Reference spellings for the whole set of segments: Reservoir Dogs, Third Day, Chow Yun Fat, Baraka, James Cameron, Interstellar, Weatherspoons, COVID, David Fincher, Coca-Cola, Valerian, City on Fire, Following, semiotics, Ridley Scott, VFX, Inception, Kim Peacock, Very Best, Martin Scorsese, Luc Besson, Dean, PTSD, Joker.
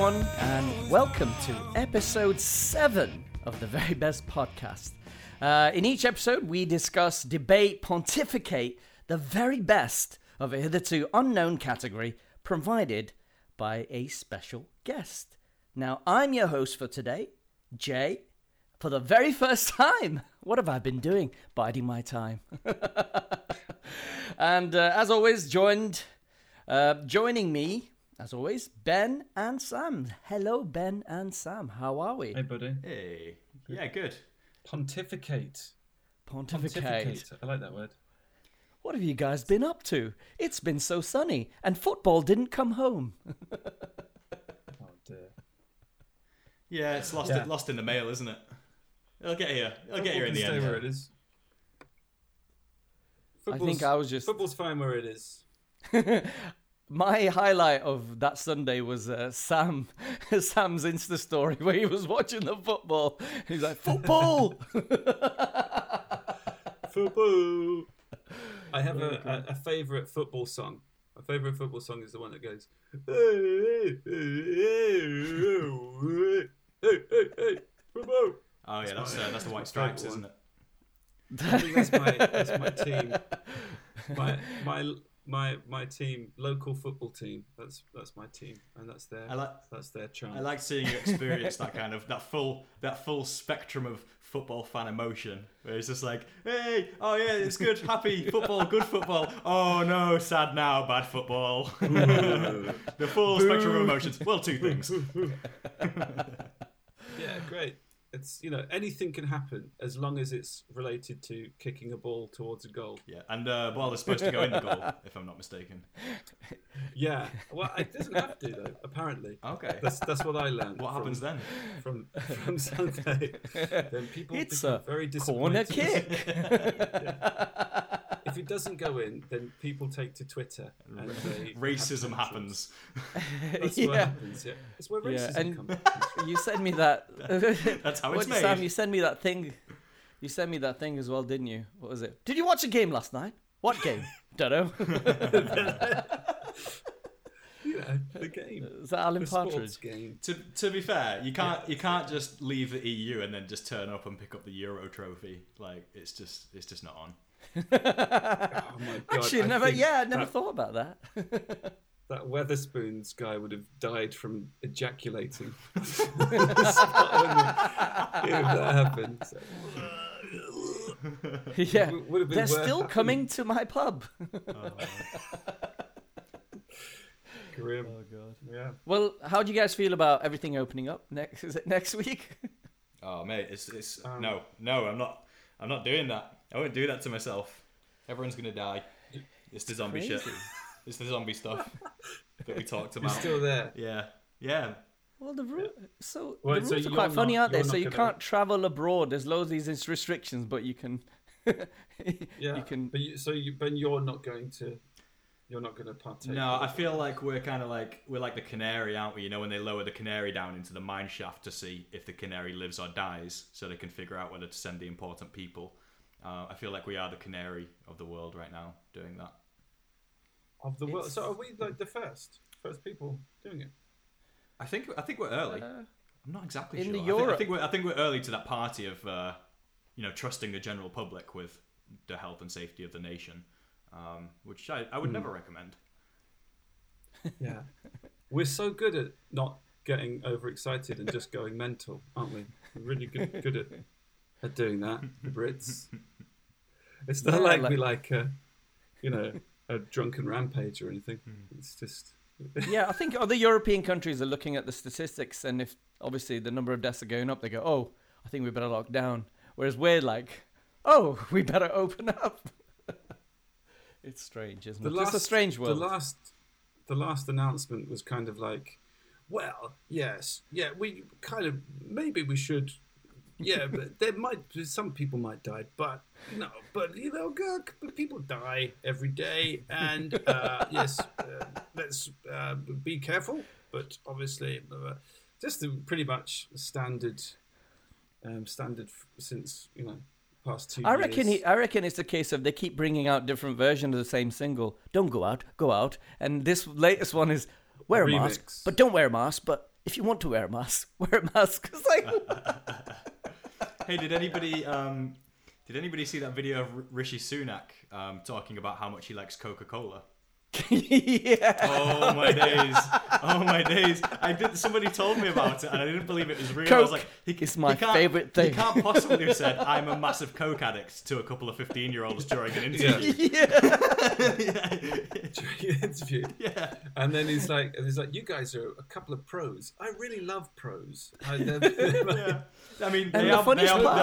everyone, and welcome to episode 7 of The Very Best Podcast. In each episode, we discuss, debate, pontificate the very best of a hitherto unknown category provided by a special guest. Now, I'm your host for today, Jay. For the very first time, what have I been doing? Biding my time. And as always, joining me, as always, Ben and Sam. Hello, Ben and Sam. How are we? Hey, buddy. Hey. Yeah, good. Pontificate. I like that word. What have you guys been up to? It's been so sunny, and football didn't come home. Oh, dear. Yeah, it's lost in the mail, isn't it? It'll get here. It'll get here in the end. Where it is. Football's fine where it is. My highlight of that Sunday was Sam's Insta story where he was watching the football. He's like, football! Football! I have a favourite football song. My favourite football song is the one that goes... hey, football! Oh yeah, that's the White Stripes, isn't it? I think that's my team, my team, local football team. That's my team, and that's their charm. I like seeing you experience that kind of that full spectrum of football fan emotion, where it's just like, hey, oh yeah, it's good, happy football, good football. Oh no, sad now, bad football. The full spectrum of emotions. Well, two things. Yeah, great. It's, you know, anything can happen as long as it's related to kicking a ball towards a goal. Yeah, and well, it's supposed to go in the goal, if I'm not mistaken. Yeah, well, it doesn't have to, though, apparently. Okay. That's what I learned. What happens then? From Sunday. Then people become very disappointed. Corner kick! Yeah. If it doesn't go in, then people take to Twitter. And racism happens. That's what happens, yeah. That's where racism comes from. You sent me that. That's how it's made. Sam, you sent me that thing. You sent me that thing as well, didn't you? What was it? Did you watch a game last night? What game? Dunno. You know, the game. Is that Alan Partridge? Game. To be fair, you can't just leave the EU and then just turn up and pick up the Euro trophy. Like, it's just not on. Oh my God, actually, I never thought about that. That Weatherspoons guy would have died from ejaculating. That happened. So. Yeah, they're still coming to my pub. Oh. Grim. Oh God. Yeah. Well, how do you guys feel about everything opening up next? Is it next week? Oh mate, it's no, I'm not doing that. I won't do that to myself. Everyone's gonna die. It's the zombie shit. It's the zombie stuff that we talked about. It's still there. Yeah, yeah. Well, the rules are quite funny, aren't they? So you can't travel abroad. There's loads of these restrictions, but you can. Yeah. You can. But you're not going to. You're not going to partake. No, I feel like we're like the canary, aren't we? You know, when they lower the canary down into the mine shaft to see if the canary lives or dies, so they can figure out whether to send the important people. I feel like we are the canary of the world right now, doing that. Of the world, so are we like the first people doing it? I think we're early. I'm not exactly sure. I think we're early to that party of, you know, trusting the general public with the health and safety of the nation, which I would never recommend. Yeah, we're so good at not getting overexcited and just going mental, aren't we? We're really good at. Are doing that, the Brits. It's not like we like a drunken rampage or anything. It's just yeah. I think other European countries are looking at the statistics, and if obviously the number of deaths are going up, they go, "Oh, I think we better lock down." Whereas we're like, "Oh, we better open up." It's strange, isn't it? It's a strange world. The last announcement was kind of like, "Well, yes, yeah, we kind of maybe we should." Yeah, but some people might die, but people die every day, and yes, let's be careful. But obviously, just the pretty much standard since past 2 years. I reckon it's a case of they keep bringing out different versions of the same single. Don't go out, and this latest one is wear a mask, but don't wear a mask, but. if you want to wear a mask, wear a mask. It's like... Hey, did anybody see that video of Rishi Sunak talking about how much he likes Coca-Cola? Yeah. Oh my days! Oh my days! Somebody told me about it, and I didn't believe it was real. Coke, I was like, "It's my favorite thing." He can't possibly have said, "I'm a massive Coke addict" to a couple of 15-year-olds during an interview. Yeah. Yeah. During an interview. Yeah. And then he's like, "You guys are a couple of pros. I really love pros." Yeah. I mean, they're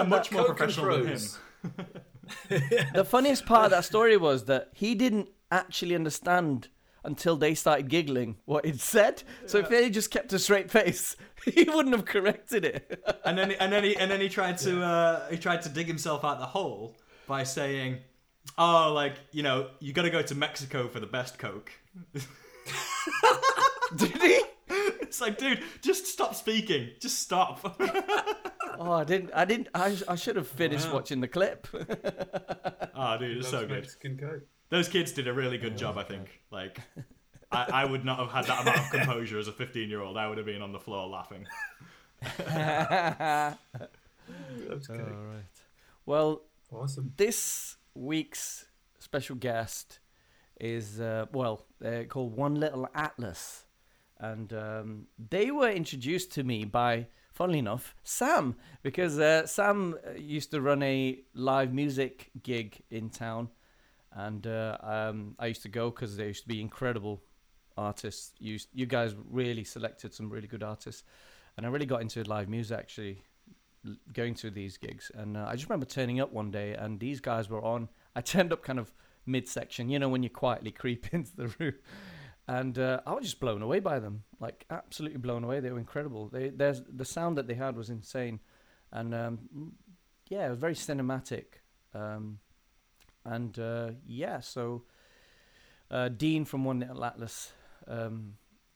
much more professional than him. Yeah. The funniest part of that story was that he didn't actually understand until they started giggling what it said. So if they just kept a straight face, he wouldn't have corrected it. And then he tried to dig himself out the hole by saying, "Oh, like, you know, you got to go to Mexico for the best Coke." Did he? It's like, dude, just stop speaking. Just stop. Oh, I didn't. I should have finished watching the clip. Oh, dude, it's so good. Mexican Coke. Those kids did a really good job, I think. Like, I would not have had that amount of composure as a 15-year-old. I would have been on the floor laughing. That's good. All right. Well, awesome. This week's special guest is, called One Little Atlas. And they were introduced to me by, funnily enough, Sam. Because Sam used to run a live music gig in town. And I used to go because there used to be incredible artists. You guys really selected some really good artists. And I really got into live music, actually, going to these gigs. And I just remember turning up one day, and these guys were on. I turned up kind of midsection, you know, when you quietly creep into the room. And I was just blown away by them, like absolutely blown away. They were incredible. The sound that they had was insane. And, it was very cinematic. So Dean from One Little Atlas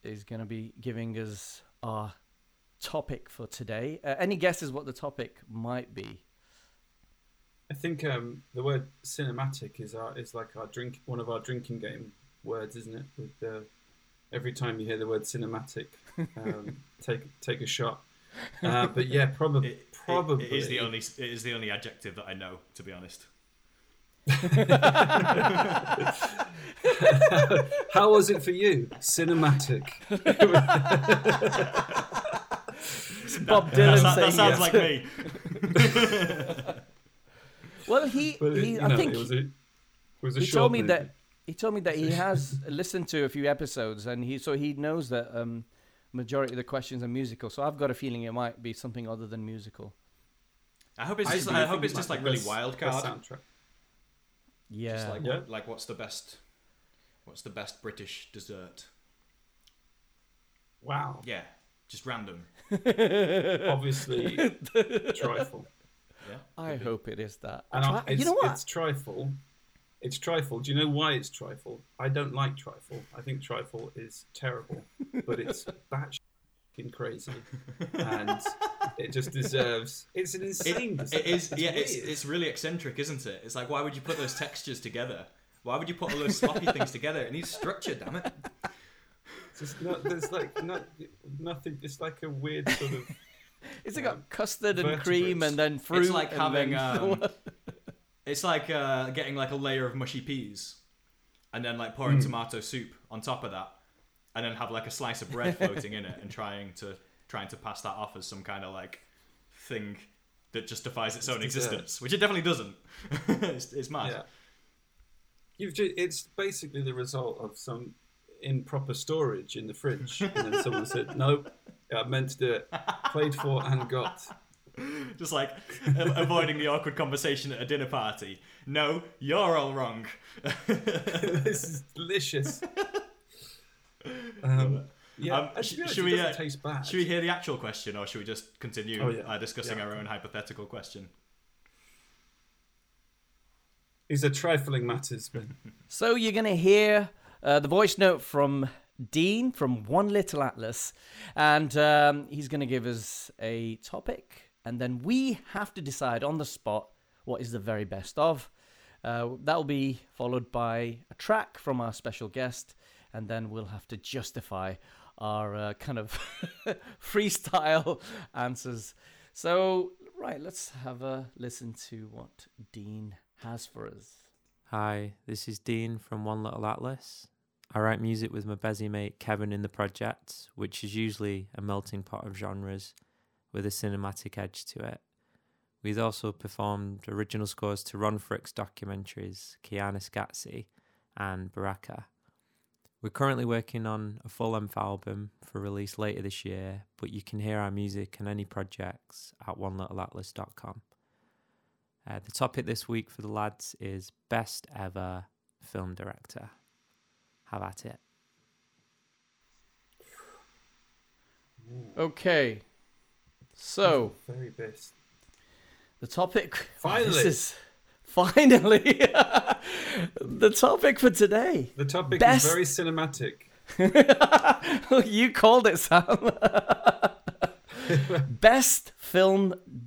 is going to be giving us our topic for today. Any guesses what the topic might be? I think the word cinematic is like one of our drinking game words, isn't it? With every time you hear the word cinematic, take a shot. But yeah, probably it is the only adjective that I know, to be honest. How was it for you? Cinematic. Bob Dylan that sounds like me. Well, he told me that he has listened to a few episodes, and he knows that majority of the questions are musical. So I've got a feeling it might be something other than musical. I hope it's just like really wild card soundtrack. Yeah. Just like, what's the best British dessert? Wow. Yeah. Just random. Obviously, trifle. Yeah. I hope it is that. You know what? It's trifle. It's trifle. Do you know why it's trifle? I don't like trifle. I think trifle is terrible, but it's batshit crazy, and it just deserves. It's an insane. It is. Yeah. It's really eccentric, isn't it? It's like, why would you put those textures together? Why would you put all those sloppy things together? It needs structure, damn it. There's nothing. It's like a weird sort of. It's like got custard and cream, and then fruit. It's like having. It's like getting like a layer of mushy peas, and then like pouring tomato soup on top of that, and then have like a slice of bread floating in it, and trying to pass that off as some kind of like thing that justifies its own existence, which it definitely doesn't. It's mad. Yeah. It's basically the result of some improper storage in the fridge, and then someone said, "Nope, I meant to do it, played for and got." Just like avoiding the awkward conversation at a dinner party. No, you're all wrong. This is delicious. Should we hear the actual question, or should we just continue discussing our own hypothetical question? These are trifling matters. So you're going to hear the voice note from Dean from One Little Atlas, and he's going to give us a topic, and then we have to decide on the spot what is the very best of. That'll be followed by a track from our special guest, and then we'll have to justify our kind of freestyle answers. So, right, let's have a listen to what Dean has for us. Hi, this is Dean from One Little Atlas. I write music with my bezzy mate Kevin in the project, which is usually a melting pot of genres with a cinematic edge to it. We've also performed original scores to Ron Frick's documentaries, Kianos Gatsi and Baraka. We're currently working on a full-length album for release later this year, but you can hear our music and any projects at onelittleatlas.com. The topic this week for the lads is Best Ever Film Director. Have at it. Okay, so... very best. The topic... Finally! Finally! The topic for today. The topic is very cinematic. You called it, Sam.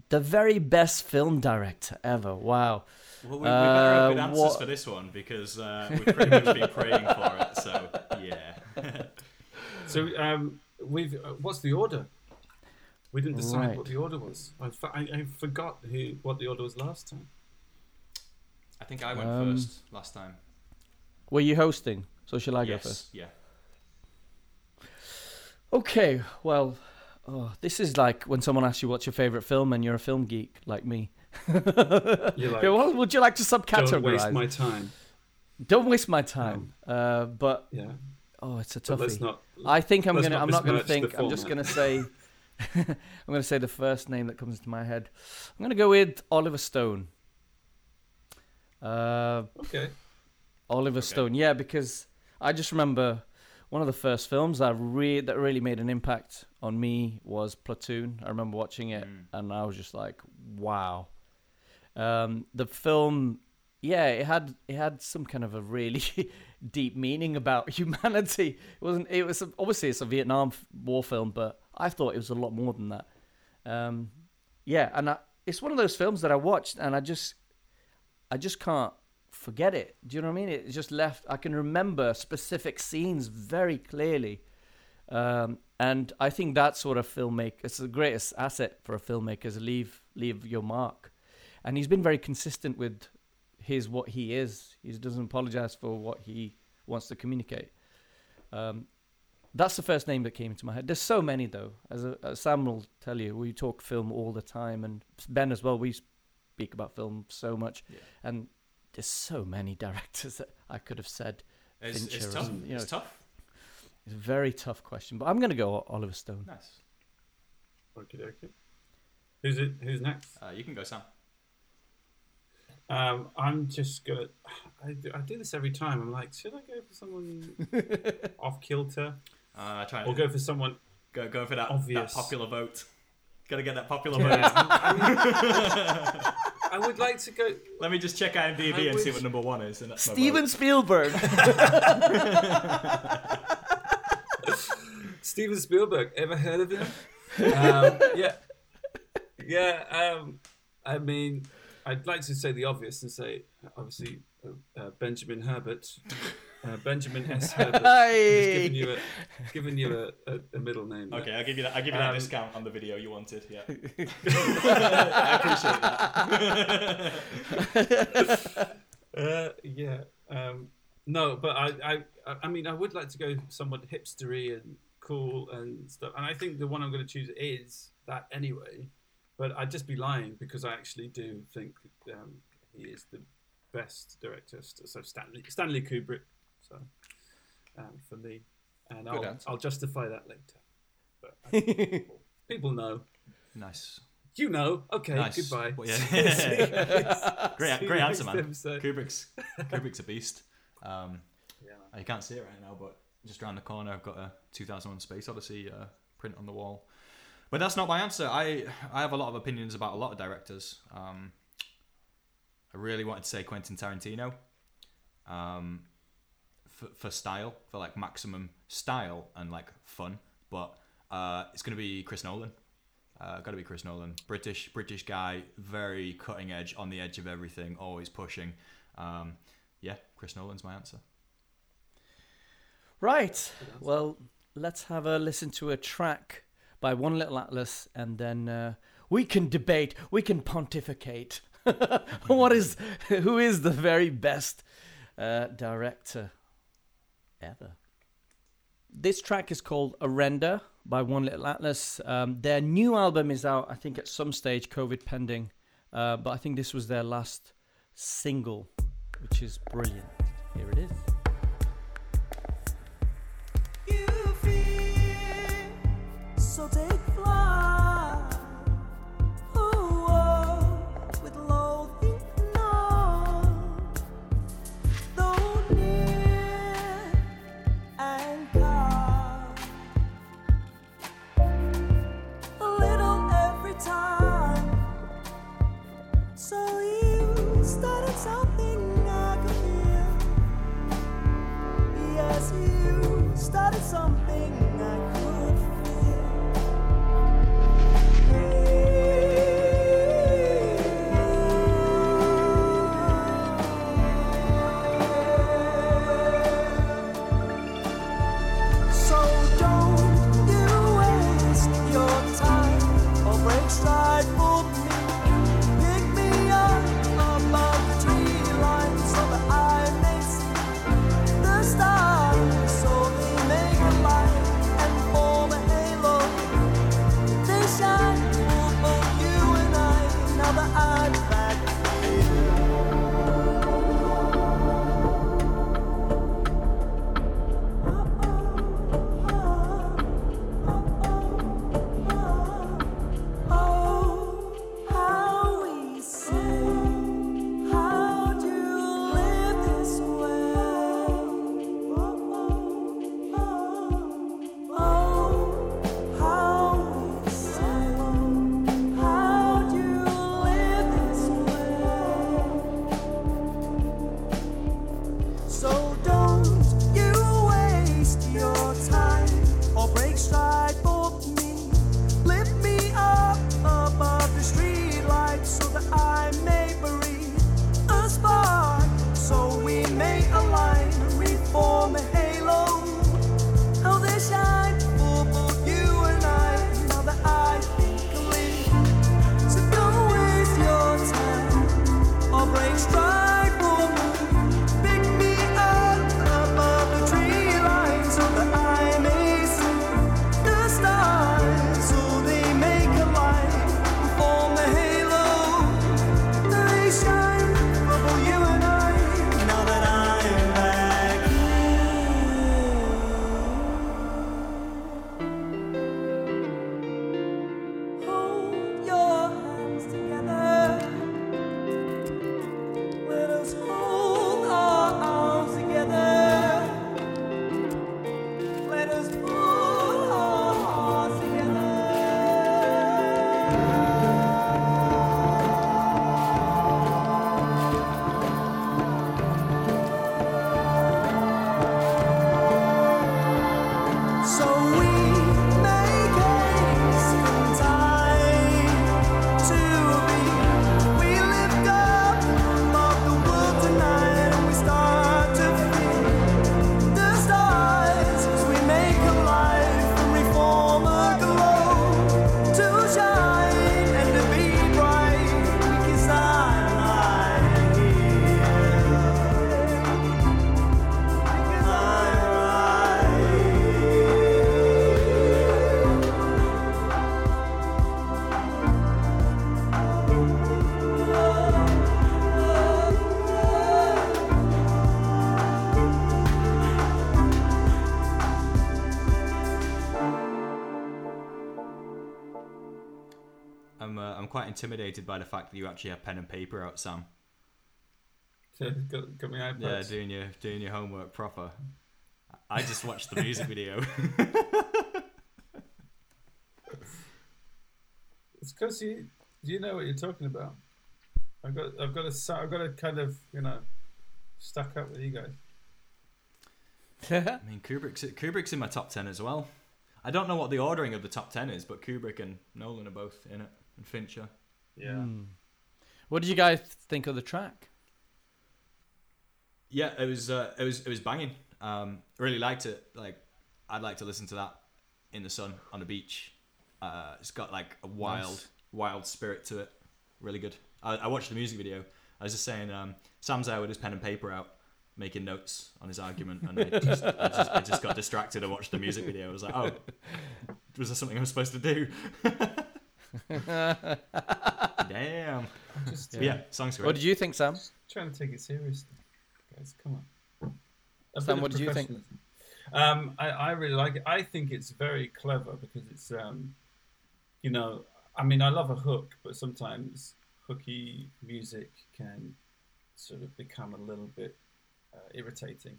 The very best film director ever. Wow. Well, we better have good answers for this one, because we've pretty much been praying for it, so yeah. So what's the order? We didn't decide what the order was. I forgot what the order was last time. I think I went first last time. Were you hosting? So shall I go first? Yeah. Okay, well, this is like when someone asks you what's your favourite film and you're a film geek like me. What would you like to subcategorize? Don't waste my time. But it's a toughie. I'm not going to think. I'm just going to say. I'm going to say the first name that comes to my head. I'm going to go with Oliver Stone. Stone, yeah, because I just remember one of the first films that really made an impact on me was Platoon. I remember watching it and I was just like, wow. The film, it had some kind of a really deep meaning about humanity. It was obviously it's a Vietnam War film, but I thought it was a lot more than that. It's one of those films that I watched and I just can't forget it. Do you know what I mean? It just left. I can remember specific scenes very clearly. And I think that sort of filmmaker, it's the greatest asset for a filmmaker is leave your mark. And he's been very consistent with what he is. He doesn't apologize for what he wants to communicate. That's the first name that came into my head. There's so many, though. As Sam will tell you, we talk film all the time. And Ben as well, we speak about film so much, and there's so many directors that I could have said. It's tough. It's tough. It's a very tough question, but I'm going to go Oliver Stone. Nice. Okay. Who's next? You can go, Sam. I'm just gonna. I do this every time. I'm like, should I go for someone off kilter? Go for someone. Go for that obvious that popular vote. Gotta get that popular vote. I would like to go... Let me just check IMDb and see what number one is. And that's Steven Spielberg. Steven Spielberg. Ever heard of him? I mean, I'd like to say the obvious and say, obviously, Benjamin Herbert. Benjamin S. Herbert. Hey. He's given you a middle name. Okay, there. I'll give you that discount on the video you wanted. Yeah, I appreciate that. No, but I mean, I would like to go somewhat hipstery and cool and stuff. And I think the one I'm going to choose is that anyway. But I'd just be lying because I actually do think he is the best director. So Stanley Kubrick. So, for me, and I'll justify that later. But people know. Nice. You know. Okay. Nice. Goodbye. Well, yeah. great answer, man. Episode. Kubrick's a beast. You can't see it right now, but just around the corner, I've got a 2001 Space Odyssey print on the wall. But that's not my answer. I have a lot of opinions about a lot of directors. I really wanted to say Quentin Tarantino. For style, for like maximum style and like fun, but it's gonna be Chris Nolan. Gotta be Chris Nolan, British guy, very cutting edge, on the edge of everything, always pushing. Chris Nolan's my answer. Right. Well, let's have a listen to a track by One Little Atlas, and then we can debate, we can pontificate. Who is the very best director ever? This track is called Orenda by One Little Atlas. Their new album is out, I think, at some stage, COVID pending. But I think this was their last single, which is brilliant. Here it is. You fear, so take flight. Oh, with loathing none. Though near and kind, a little every time. So you started something I could feel. Yes, you started something I could feel. So don't you waste your time or break stride for me. Intimidated by the fact that you actually have pen and paper out, Sam. Got my iPads. Yeah, doing your homework proper. I just watched the music video. It's because you know what you're talking about. I've got to kind of stack up with you guys. I mean, Kubrick's in my top 10 as well. I don't know what the ordering of the top 10 is, but Kubrick and Nolan are both in it, and Fincher. Yeah. What did you guys think of the track? Yeah, it was banging. Really liked it. Like, I'd like to listen to that in the sun on a beach. It's got like a wild spirit to it. Really good. I watched the music video. I was just saying, Sam's there with his pen and paper out, making notes on his argument, and I just got distracted and watched the music video. I was like, oh, was there something I was supposed to do? Damn. Yeah, song's great. What did you think, Sam? Just trying to take it seriously, guys. Come on. Sam, what did you think? I really like it. I think it's very clever because it's, you know, I mean, I love a hook, but sometimes hooky music can sort of become a little bit irritating.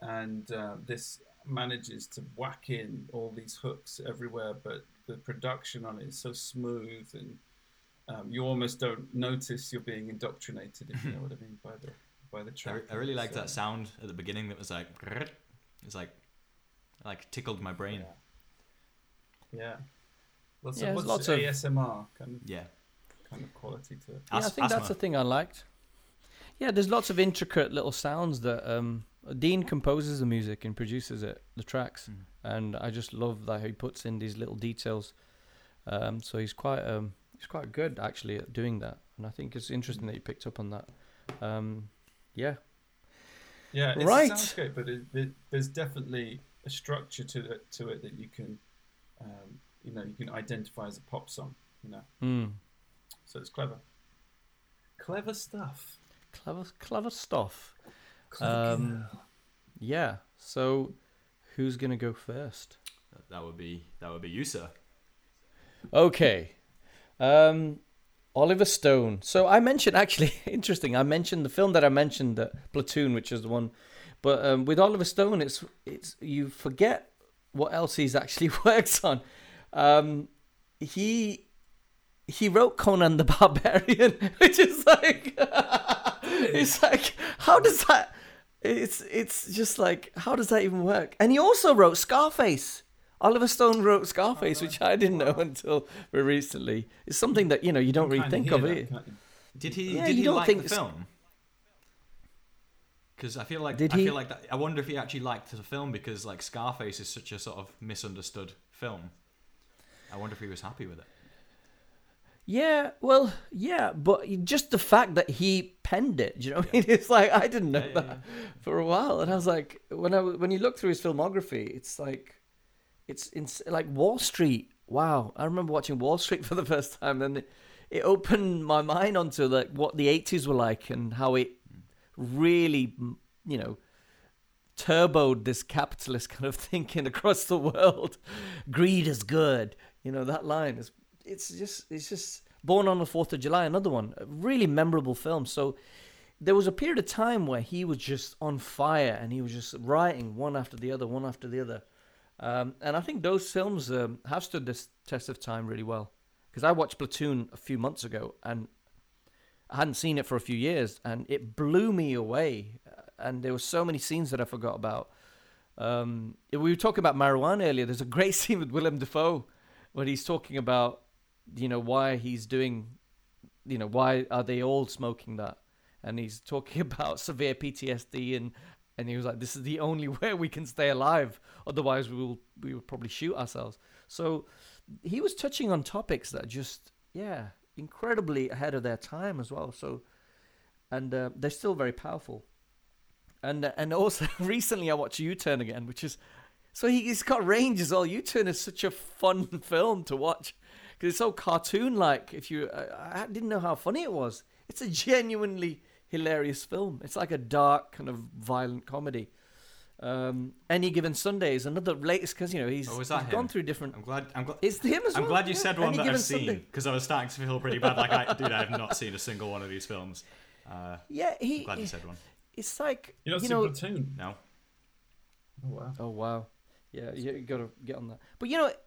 And this manages to whack in all these hooks everywhere, but the production on it is so smooth, and you almost don't notice you're being indoctrinated, if you know what I mean, by the track. I really liked that sound at the beginning that was like... It's like tickled my brain. Yeah. Lots of ASMR kind of quality to it. Yeah, I think that's the thing I liked. Yeah, there's lots of intricate little sounds that Dean composes the music and produces it, the tracks, and I just love that he puts in these little details. So he's quite good actually at doing that, and I think it's interesting that you picked up on that. Yeah, it's a soundscape, but there's definitely a structure to it that you can, you can identify as a pop song. So it's clever stuff. Yeah. So, who's gonna go first? That would be you, sir. Okay. Oliver Stone. So I mentioned, actually, interesting, the film that I mentioned, Platoon, which is the one. But with Oliver Stone, it's you forget what else he's actually worked on. He wrote Conan the Barbarian, which is like... it's like, how does that... It's just like, how does that even work? And he also wrote Scarface. Oliver Stone wrote Scarface, which I didn't know until very recently. It's something that, you don't really think of it. Did he? Yeah, did he like the film? Because I feel like that. I wonder if he actually liked the film, because like Scarface is such a sort of misunderstood film. I wonder if he was happy with it. Yeah, well, yeah, but just the fact that he penned it, do you know what I mean? It's like, I didn't know for a while, and I was like, when you look through his filmography, it's like. It's like Wall Street. Wow. I remember watching Wall Street for the first time, and it opened my mind onto like what the 80s were like and how it really, turboed this capitalist kind of thinking across the world. Greed is good. That line is, it's just Born on the 4th of July, another one, a really memorable film. So there was a period of time where he was just on fire, and he was just writing one after the other. And I think those films have stood this test of time really well. Because I watched Platoon a few months ago, and I hadn't seen it for a few years, and it blew me away. And there were so many scenes that I forgot about. We were talking about marijuana earlier. There's a great scene with Willem Dafoe when he's talking about, why he's doing, why are they all smoking that? And he's talking about severe PTSD and he was like, this is the only way we can stay alive. Otherwise, we will probably shoot ourselves. So he was touching on topics that just, incredibly ahead of their time as well. So, and they're still very powerful. And also, recently I watched U-Turn again, which is, so he's got range as well. U-Turn is such a fun film to watch because it's so cartoon-like. I didn't know how funny it was. It's a genuinely... hilarious film. It's like a dark kind of violent comedy. Any Given Sunday is another latest, because he's gone through different. I'm glad. It's him as well. I'm glad you said one that I've seen, because I was starting to feel pretty bad. Like, I have not seen a single one of these films. I'm glad you said one. It's like you've seen Platoon. No. Oh wow. Yeah, you got to get on that. But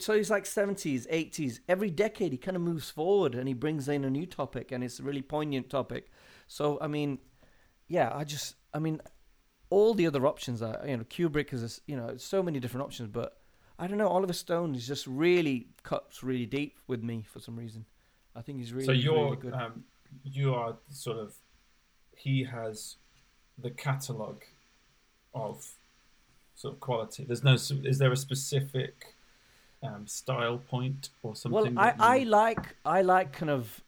so he's like 70s, 80s. Every decade he kind of moves forward and he brings in a new topic, and it's a really poignant topic. So, all the other options are, Kubrick is, so many different options, but I don't know, Oliver Stone is just really cuts really deep with me for some reason. I think he's really, really good. So you are sort of, he has the catalogue of sort of quality? There's no. Is there a specific style point or something? Well, I like kind of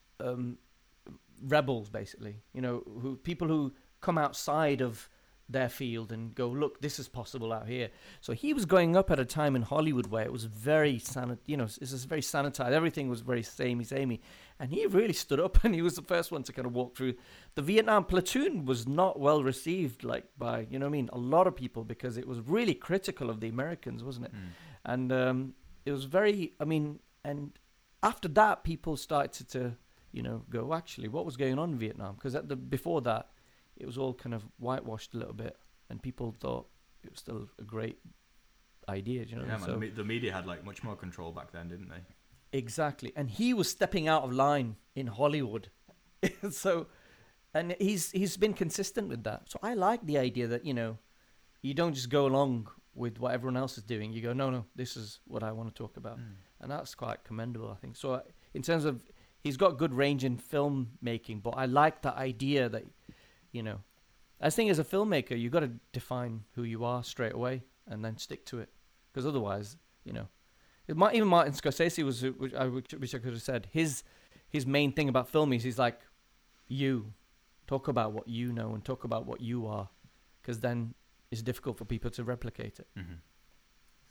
rebels, basically. You know, people who come outside of their field and go, look, this is possible out here. So he was growing up at a time in Hollywood where it was very sanitized. Everything was very samey. And he really stood up, and he was the first one to kind of walk through. The Vietnam platoon was not well received, like by, you know what I mean, a lot of people, because it was really critical of the Americans, wasn't it? Mm. And it was very, I mean, and after that, people started to, you know, go, actually, what was going on in Vietnam? Because before that, it was all kind of whitewashed a little bit, and people thought it was still a great idea. You know, yeah, so, man, the media had like much more control back then, didn't they? Exactly, and he was stepping out of line in Hollywood, so, and he's been consistent with that. So I like the idea that, you know, you don't just go along with what everyone else is doing. You go, no, this is what I want to talk about, and that's quite commendable, I think. So in terms of, he's got good range in filmmaking, but I like the idea that, you know, I think as a filmmaker, you've got to define who you are straight away and then stick to it. Because otherwise, you know, it might, even Martin Scorsese was, which I could have said, his main thing about film is he's like, you talk about what you know and talk about what you are, because then it's difficult for people to replicate it. Mm-hmm.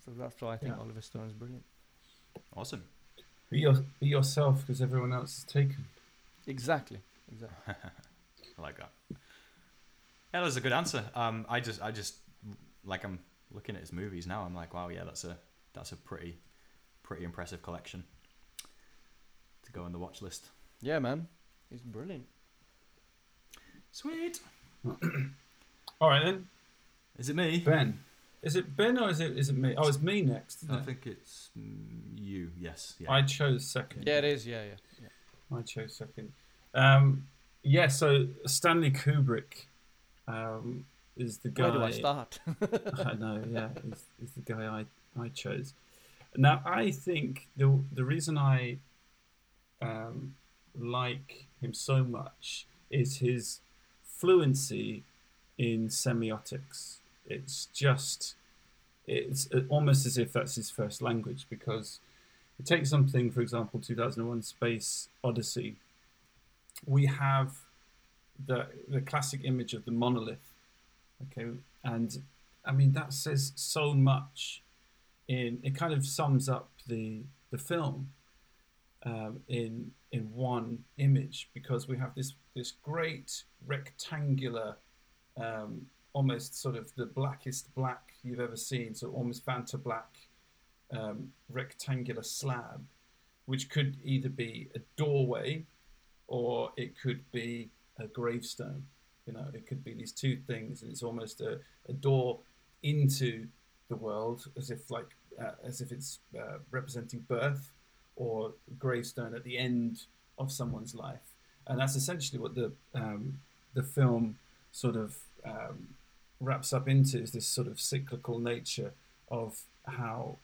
So that's why I think Oliver Stone is brilliant. Awesome. Be yourself, because everyone else is taken. Exactly. I like that. Yeah, that's a good answer. I just like, I'm looking at his movies now. I'm like, wow, yeah, that's a pretty impressive collection to go on the watch list. Yeah, man, he's brilliant. Sweet. All right then. Is it me? Ben. Is it Ben or is it me? Oh, it's me next. Isn't it? Think it's you. Yes. Yeah. I chose second. Yeah, it is. Yeah. I chose second. Yeah. So Stanley Kubrick. Is the guy. Where do I start? I know, yeah, is the guy I chose. Now, I think the reason I like him so much is his fluency in semiotics. It's almost as if that's his first language, because you take something, for example, 2001 Space Odyssey. We have the classic image of the monolith, okay, and I mean that says so much. In it kind of sums up the film in one image, because we have this great rectangular, almost sort of the blackest black you've ever seen, so almost Vanta black rectangular slab, which could either be a doorway, or it could be a gravestone. You know, it could be these two things, and it's almost a door into the world, as if it's representing birth, or a gravestone at the end of someone's life. And that's essentially what the film sort of wraps up into, is this sort of cyclical nature of how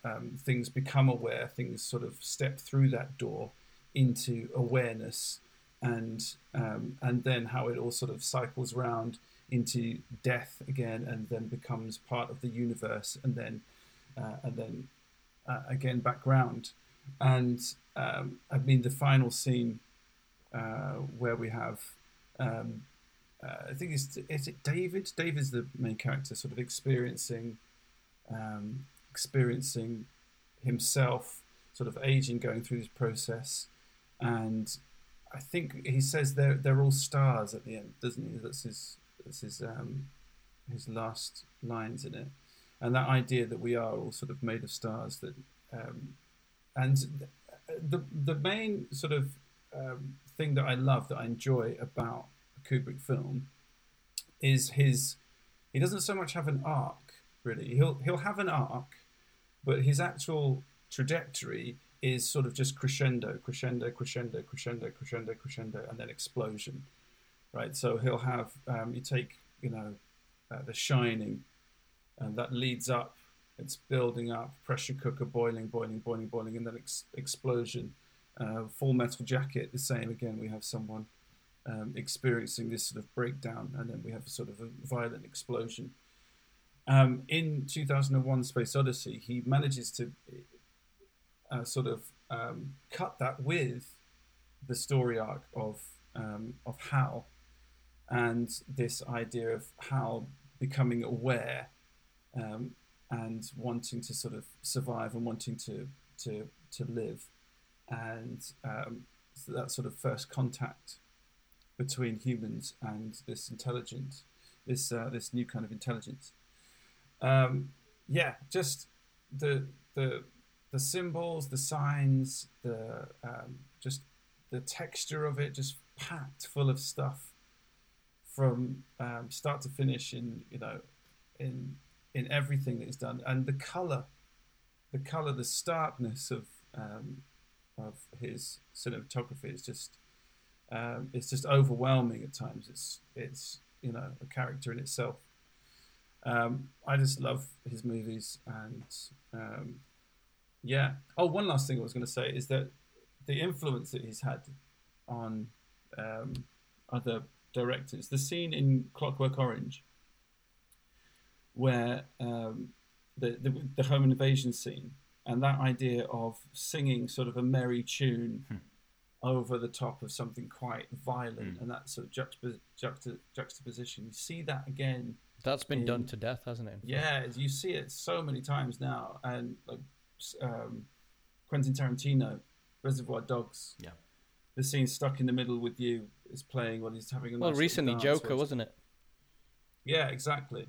things become aware, things sort of step through that door into awareness, and then how it all sort of cycles round into death again, and then becomes part of the universe, and then again back round. And I mean the final scene where we have I think is it David? David's the main character, sort of experiencing himself, sort of aging, going through this process, and I think he says they're all stars at the end, doesn't he? That's his last lines in it, and that idea that we are all sort of made of stars. That and the main sort of thing that I love, that I enjoy about a Kubrick film, is he doesn't so much have an arc, really. He'll have an arc, but his actual trajectory is sort of just crescendo, and then explosion, right? So he'll have, you take, you know, The Shining, and that leads up, it's building up, pressure cooker, boiling, and then explosion. Full Metal Jacket, the same again, we have someone experiencing this sort of breakdown, and then we have a sort of a violent explosion. In 2001 Space Odyssey, he manages to cut that with the story arc of Hal, and this idea of Hal becoming aware and wanting to sort of survive and wanting to live, and so that sort of first contact between humans and this intelligence, this new kind of intelligence. Just the symbols, the signs, the just the texture of it, just packed full of stuff from start to finish in everything that is done, and the color, the starkness of his cinematography is just it's just overwhelming at times. It's a character in itself. I just love his movies, and one last thing I was going to say is that the influence that he's had on other directors. The scene in Clockwork Orange where the home invasion scene, and that idea of singing sort of a merry tune over the top of something quite violent, and that sort of juxtaposition. You see that again. That's been done to death, hasn't it? Yeah, you see it so many times now. And like Quentin Tarantino, Reservoir Dogs. Yeah. The scene Stuck in the Middle with You is playing while he's having a nice recently dance, Joker, wasn't it? Yeah, exactly.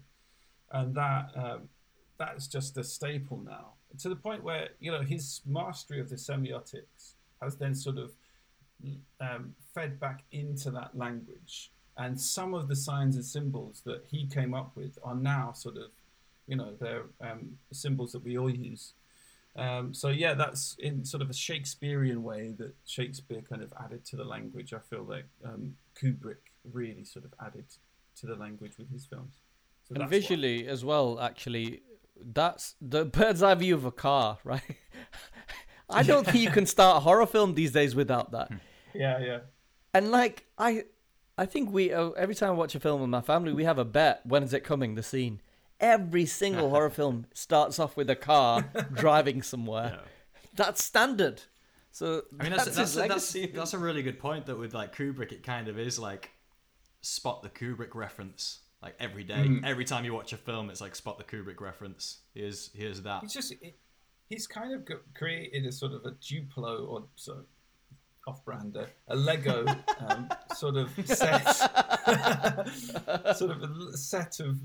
And that's just a staple now. To the point where, his mastery of the semiotics has then sort of fed back into that language. And some of the signs and symbols that he came up with are now sort of, they're symbols that we all use. That's in sort of a Shakespearean way that Shakespeare kind of added to the language. I feel like Kubrick really sort of added to the language with his films. So and visually as well, actually, that's the bird's eye view of a car, right? I don't think you can start a horror film these days without that. Yeah, yeah. And I think we every time I watch a film with my family, we have a bet. When is it coming? The scene. Every single horror film starts off with a car driving somewhere. Yeah. That's standard. So that's a really good point. That with Kubrick, it kind of is spot the Kubrick reference. Every day, every time you watch a film, it's spot the Kubrick reference. Here's that. He's kind of created a sort of a Duplo or so. Off-brand, a Lego set of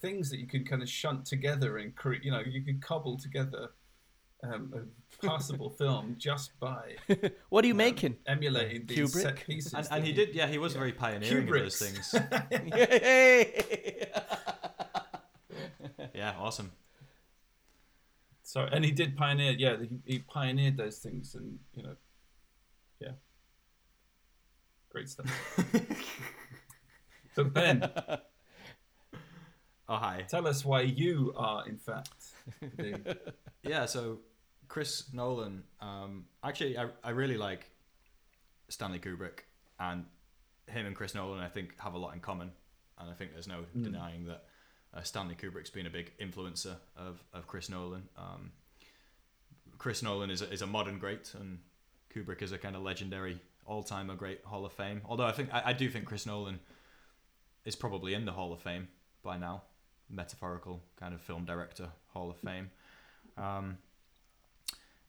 things that you can kind of shunt together and create. You can cobble together a passable film just by. What are you making? Emulating these Kubrick set pieces, and he did. Yeah, he was very pioneering of those things. Yeah, awesome. So, and he did pioneer. Yeah, he pioneered those things, and Yeah. Great stuff. So Ben. Oh, hi. Tell us why you are, in fact. Yeah, so Chris Nolan. Actually, I really like Stanley Kubrick, and him and Chris Nolan, I think, have a lot in common. And I think there's no denying that Stanley Kubrick's been a big influencer of Chris Nolan. Chris Nolan is a modern great, and Kubrick is a kind of legendary all-timer great Hall of Fame. Although I do think Chris Nolan is probably in the Hall of Fame by now. Metaphorical kind of film director Hall of Fame.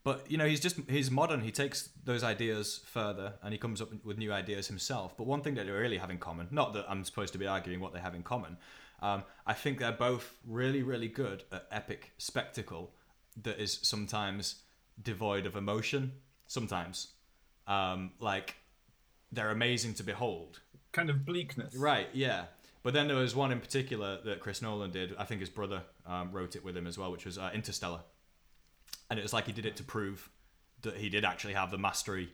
But, he's modern. He takes those ideas further and he comes up with new ideas himself. But one thing that they really have in common, not that I'm supposed to be arguing what they have in common, I think they're both really, really good at epic spectacle that is sometimes devoid of emotion. Sometimes, they're amazing to behold. Kind of bleakness. Right, yeah. But then there was one in particular that Chris Nolan did. I think his brother wrote it with him as well, which was Interstellar. And it was he did it to prove that he did actually have the mastery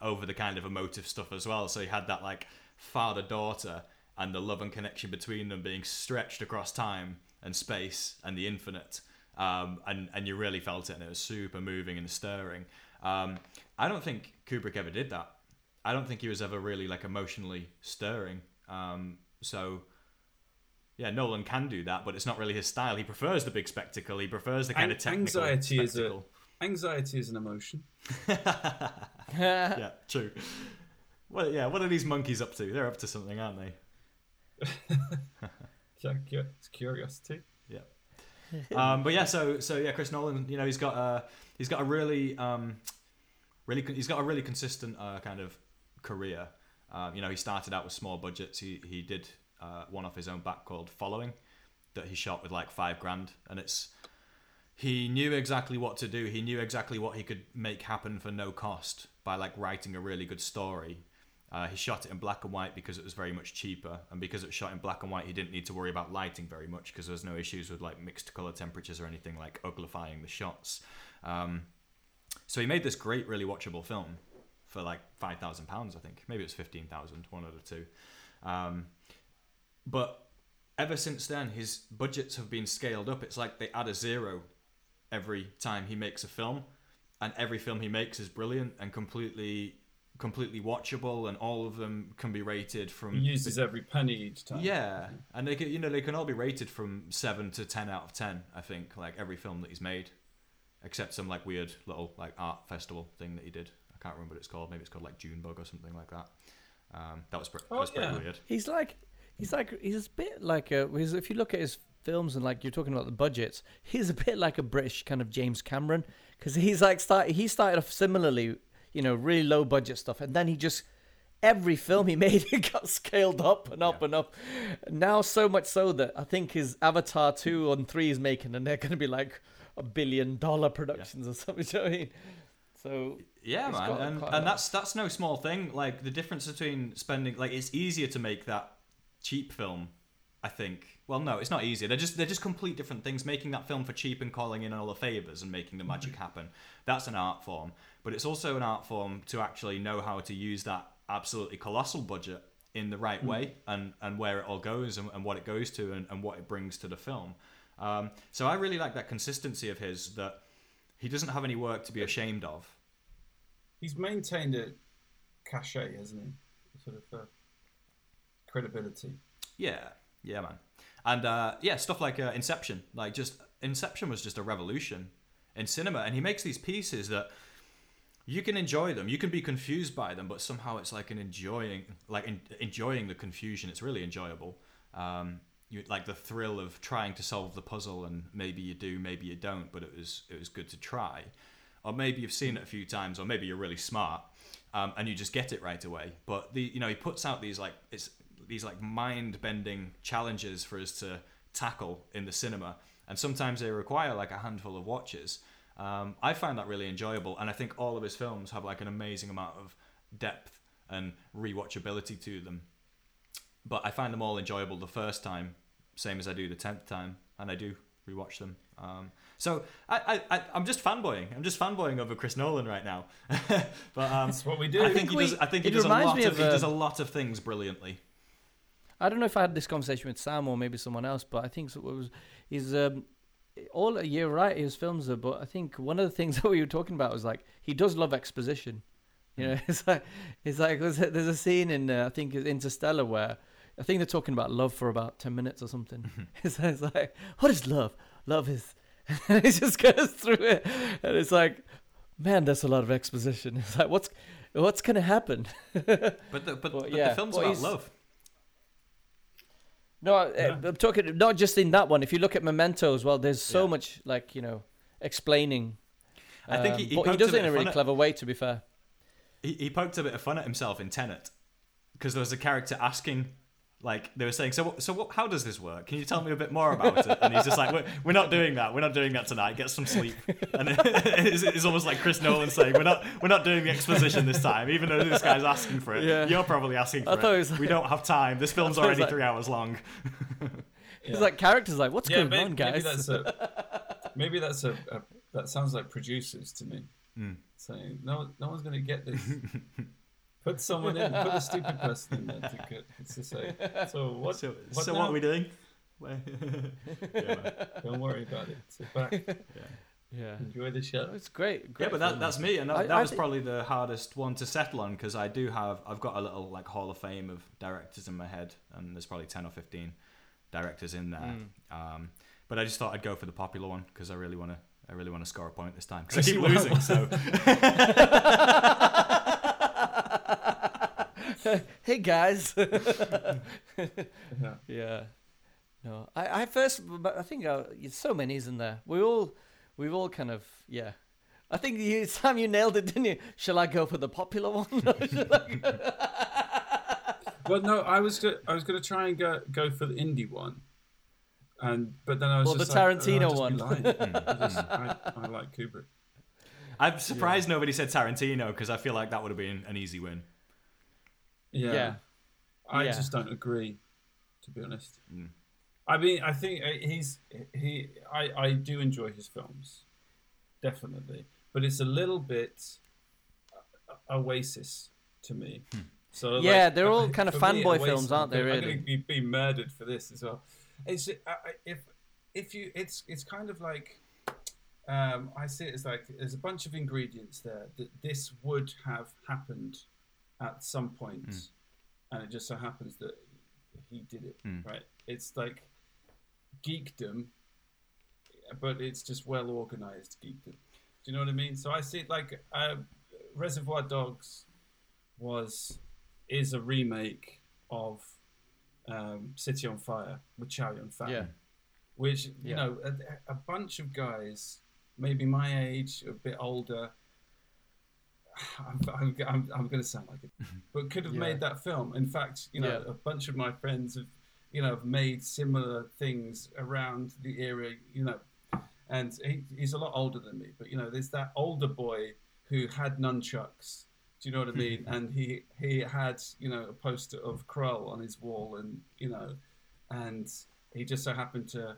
over the kind of emotive stuff as well. So he had that father-daughter and the love and connection between them being stretched across time and space and the infinite. And you really felt it, and it was super moving and stirring. I don't think Kubrick ever did that. I don't think he was ever really emotionally stirring. So Yeah, Nolan can do that, but it's not really his style. He prefers the big spectacle. He prefers the kind of technical spectacle. Anxiety is an emotion. Yeah, true. Well, yeah, what are these monkeys up to? They're up to something, aren't they? Yeah, it's curiosity. Yeah. But yeah, so yeah, Chris Nolan, you know, he's got a really consistent kind of career. You know, he started out with small budgets. He did one off his own back called Following, that he shot with like $5,000, and he knew exactly what to do. He knew exactly what he could make happen for no cost by like writing a really good story. He shot it in black and white because it was very much cheaper, and because it was shot in black and white, he didn't need to worry about lighting very much because there was no issues with like mixed color temperatures or anything like uglifying the shots. So he made this great, really watchable film for like £5,000, I think. Maybe it's 15,000, one of the two. But ever since then, his budgets have been scaled up. It's like they add a zero every time he makes a film, and every film he makes is brilliant and completely watchable, and all of them can be rated from... He uses every penny each time. Yeah, and they can all be rated from 7 to 10 out of 10, I think, like every film that he's made, except some like weird little like art festival thing that he did. I can't remember what it's called. Maybe it's called like Junebug or something like that. That was pretty weird. He's a bit like if you look at his films and like you're talking about the budgets, he's a bit like a British kind of James Cameron, because he started off similarly, you know, really low budget stuff, and then he just every film he made it got scaled up and up and up. Now so much so that I think his Avatar 2 and 3 is making, and they're going to be like $1 billion productions or something. Do you know what I mean? So yeah, man, and that's no small thing. Like the difference between spending, like it's easier to make that cheap film, I think. Well, no, it's not easier. They're just complete different things. Making that film for cheap and calling in all the favors and making the magic happen, that's an art form. But it's also an art form to actually know how to use that absolutely colossal budget in the right way, and where it all goes, and what it goes to, and what it brings to the film. So I really like that consistency of his, that he doesn't have any work to be ashamed of. He's maintained a cachet, hasn't he? Sort of credibility. Yeah, man. And stuff like Inception. Like, just Inception was just a revolution in cinema. And he makes these pieces that you can enjoy them, you can be confused by them, but somehow it's like enjoying the confusion. It's really enjoyable. You like the thrill of trying to solve the puzzle, and maybe you do, maybe you don't, but it was good to try. Or maybe you've seen it a few times, or maybe you're really smart, and you just get it right away. But he puts out these mind-bending challenges for us to tackle in the cinema, and sometimes they require like a handful of watches. I find that really enjoyable, and I think all of his films have like an amazing amount of depth and rewatchability to them. But I find them all enjoyable the first time, same as I do the 10th time, and I do rewatch them. So I'm just fanboying. I'm just fanboying over Chris Nolan right now. But that's what we do. I think he does a lot of things brilliantly. I don't know if I had this conversation with Sam or maybe someone else, but I think you're right, his films are. But I think one of the things that we were talking about was like he does love exposition. You know, it's like there's a scene in I think it's Interstellar where I think they're talking about love for about 10 minutes or something. It's like, what is love? Love is, and it just goes through it, and it's like, man, that's a lot of exposition. It's like, what's gonna happen? But the film's about love. No, yeah. I'm talking not just in that one. If you look at Memento as well, there's so much like, you know, explaining. I think he does it in a really clever way. To be fair. He poked a bit of fun at himself in Tenet, because there was a character asking, like, they were saying, so what, how does this work? Can you tell me a bit more about it? And he's just like, we're not doing that. We're not doing that tonight. Get some sleep. And it's almost like Chris Nolan saying, we're not doing the exposition this time, even though this guy's asking for it. Yeah. You're probably asking for it. Like, we don't have time. This film's already 3 hours long. It's like characters like, what's going on, guys? Maybe that sounds like producers to me. Saying no one's going to get this. Put someone in. Put a stupid person in there to get it to say. So what are we doing? Don't worry about it. Sit back. Yeah. Enjoy the show. It's great. Yeah, but that's me, and that was probably the hardest one to settle on, because I've got a little like Hall of Fame of directors in my head, and there's probably 10 or 15 directors in there. But I just thought I'd go for the popular one because I really want to score a point this time because I keep losing. So. Hey guys. Yeah. No, I think so many, isn't there? We've all kind of, yeah. I think Sam, you nailed it, didn't you? Shall I go for the popular one? Well, no, I was going to try and go for the indie one, but then I was just the Tarantino one. I like Kubrick. I'm surprised nobody said Tarantino because I feel like that would have been an easy win. Yeah. I just don't agree, to be honest. Mm. I mean, I think I do enjoy his films, definitely, but it's a little bit Oasis to me. So yeah, like, they're all kind of fanboy films, aren't they? Really, I'm going to be murdered for this as well. It's it's kind of like I see it as like there's a bunch of ingredients there that this would have happened at some point, and it just so happens that he did it right. It's like geekdom, but it's just well organized geekdom. Do you know what I mean? So I see it like Reservoir Dogs is a remake of City on Fire with Chow Yun Fat, which you know a bunch of guys maybe my age, a bit older. I'm going to sound like it, but could have made that film. In fact, you know, a bunch of my friends have, you know, made similar things around the era, you know, and he's a lot older than me, but you know, there's that older boy who had nunchucks. Do you know what I mean? And he had, you know, a poster of Krull on his wall, and you know, and he just so happened to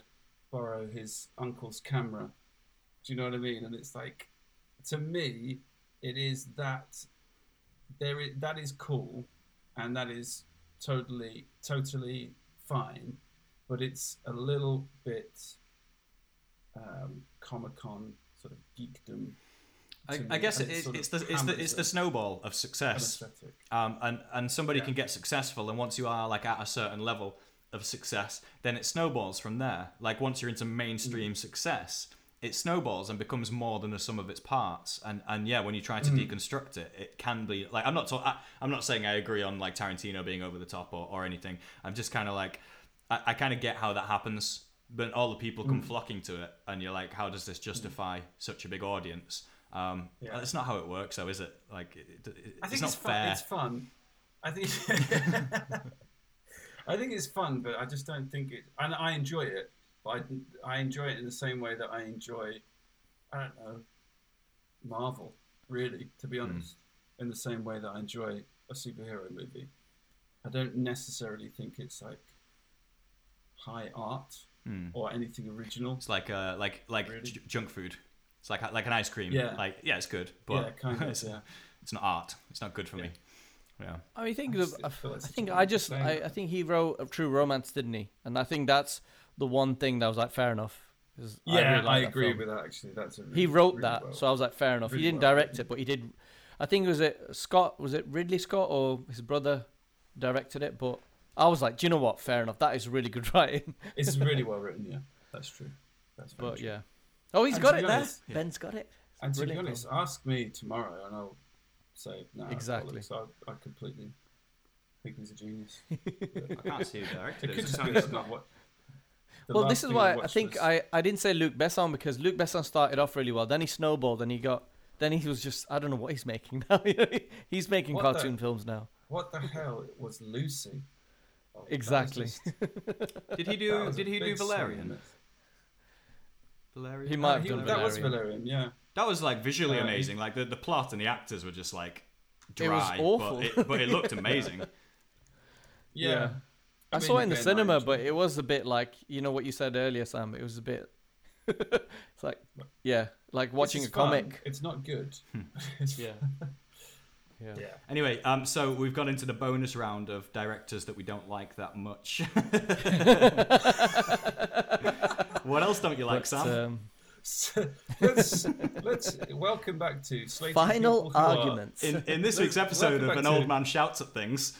borrow his uncle's camera. Do you know what I mean? And it's like, to me, it is that that is cool, and that is totally fine, but it's a little bit Comic-Con sort of geekdom. I guess it's the snowball of success, and somebody can get successful, and once you are like at a certain level of success, then it snowballs from there. Like once you're into mainstream success, it snowballs and becomes more than the sum of its parts. And yeah, when you try to deconstruct it, it can be like I'm not saying I agree on like Tarantino being over the top or anything. I'm just kind of like I kind of get how that happens, but all the people come flocking to it, and you're like, how does this justify such a big audience? That's not how it works, though, is it? Like, I think it's not fair. It's fun. I think it's fun, but I just don't think it. And I enjoy it, but I enjoy it in the same way that I enjoy, I don't know, Marvel. Really, to be honest, in the same way that I enjoy a superhero movie, I don't necessarily think it's like high art or anything original. It's like really? Junk food. It's like an ice cream. Yeah. Like yeah, it's good, but it's not art. It's not good for me. Yeah. I mean, I think he wrote True Romance, didn't he? And I think that's the one thing that I was like, fair enough. Yeah, I agree with that actually. That's a really, he wrote really that, well. So I was like, fair enough. Really he didn't direct it, but he did. I think was it Ridley Scott or his brother directed it? But I was like, do you know what? Fair enough. That is really good writing. It's really well written. Yeah, that's true. That's true. Yeah. Oh, he's got it there. Yeah. Ben's got it. And to be honest, ask me tomorrow and I'll say no. Exactly. So I completely think he's a genius. I can't see who directed it. Well, this is why I think I didn't say Luc Besson, because Luc Besson started off really well. Then he snowballed and then he was just, I don't know what he's making now. He's making cartoon films now. What the hell? It was Lucy. Oh, exactly. Did he do Valerian? Valerian. He might have done Valerian. That was Valerian, yeah. That was like visually amazing. Like the plot and the actors were just like dry. It was awful, but it looked amazing. Yeah. I mean, saw it in the cinema, but it was a bit like, you know what you said earlier, Sam. It was a bit. It's like like watching a comic. Fun. It's not good. Yeah. Anyway, so we've gone into the bonus round of directors that we don't like that much. What else don't you like, Sam? So let's welcome back to Slated Final Arguments. In this week's episode of An Old Man Shouts at Things.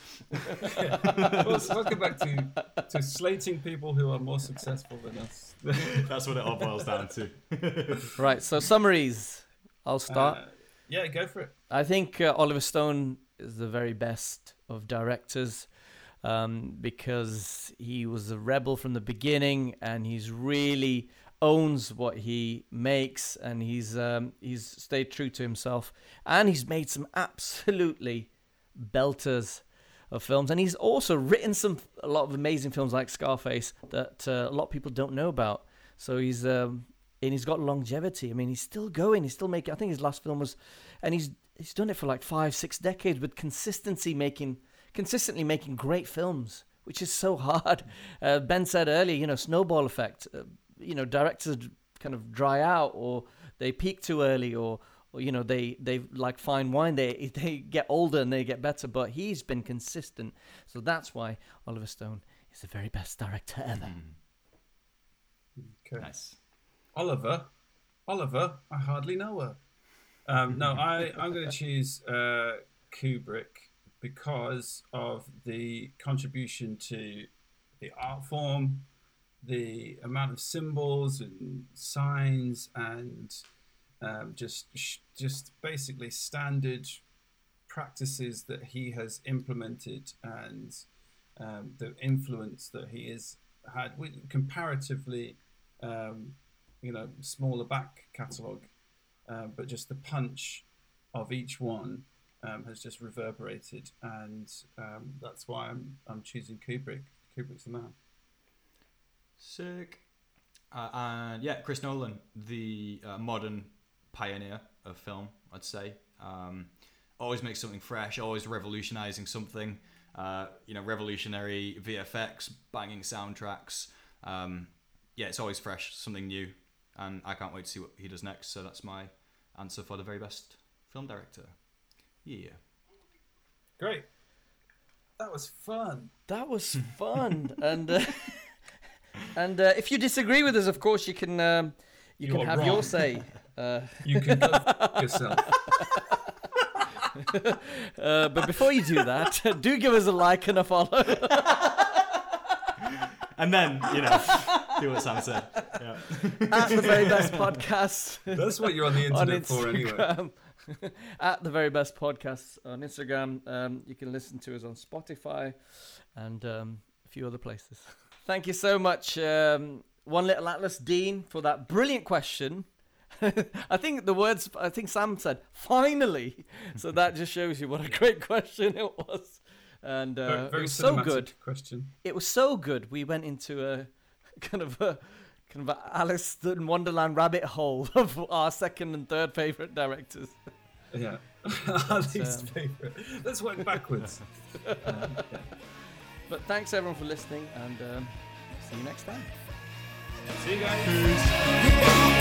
Yeah. Well, welcome back to slating people who are more successful than us. That's what it all boils down to. Right, so summaries. I'll start. Yeah, go for it. I think Oliver Stone is the very best of directors because he was a rebel from the beginning, and he's really owns what he makes, and he's stayed true to himself, and he's made some absolutely belters of films, and he's also written a lot of amazing films like Scarface that a lot of people don't know about. So he's got longevity. I mean, he's still going, he's still making. I think his last film was, and he's done it for like 5-6 decades with consistently making great films, which is so hard. Ben said earlier, snowball effect. Directors kind of dry out, or they peak too early, or they like fine wine. They get older and they get better, but he's been consistent. So that's why Oliver Stone is the very best director ever. Okay. Nice. Oliver, I hardly know her. No, I'm going to choose Kubrick because of the contribution to the art form, the amount of symbols and signs and just basically standard practices that he has implemented, and the influence that he has had with comparatively, smaller back catalogue, but just the punch of each one has just reverberated, and that's why I'm choosing Kubrick. Kubrick's the man. Sick. Chris Nolan, the modern pioneer of film, I'd say. Always makes something fresh, always revolutionising something. Revolutionary VFX, banging soundtracks. It's always fresh, something new. And I can't wait to see what he does next. So that's my answer for the very best film director. Yeah. Great. That was fun. And... And if you disagree with us, of course, you can you can have your say. You can go yourself. But before you do that, do give us a like and a follow. And then, do what Sam said. Yeah. At the very best podcast. That's what you're on the internet for anyway. At the very best podcast on Instagram. You can listen to us on Spotify and a few other places. Thank you so much, One Little Atlas, Dean, for that brilliant question. I think Sam said, finally. So that just shows you what a great question it was. And very it was so good. Question. It was so good. We went into a kind of Alice in Wonderland rabbit hole of our second and third favourite directors. Yeah, our least favourite. Let's work backwards. Yeah. But thanks everyone for listening, and see you next time. See you guys. Peace.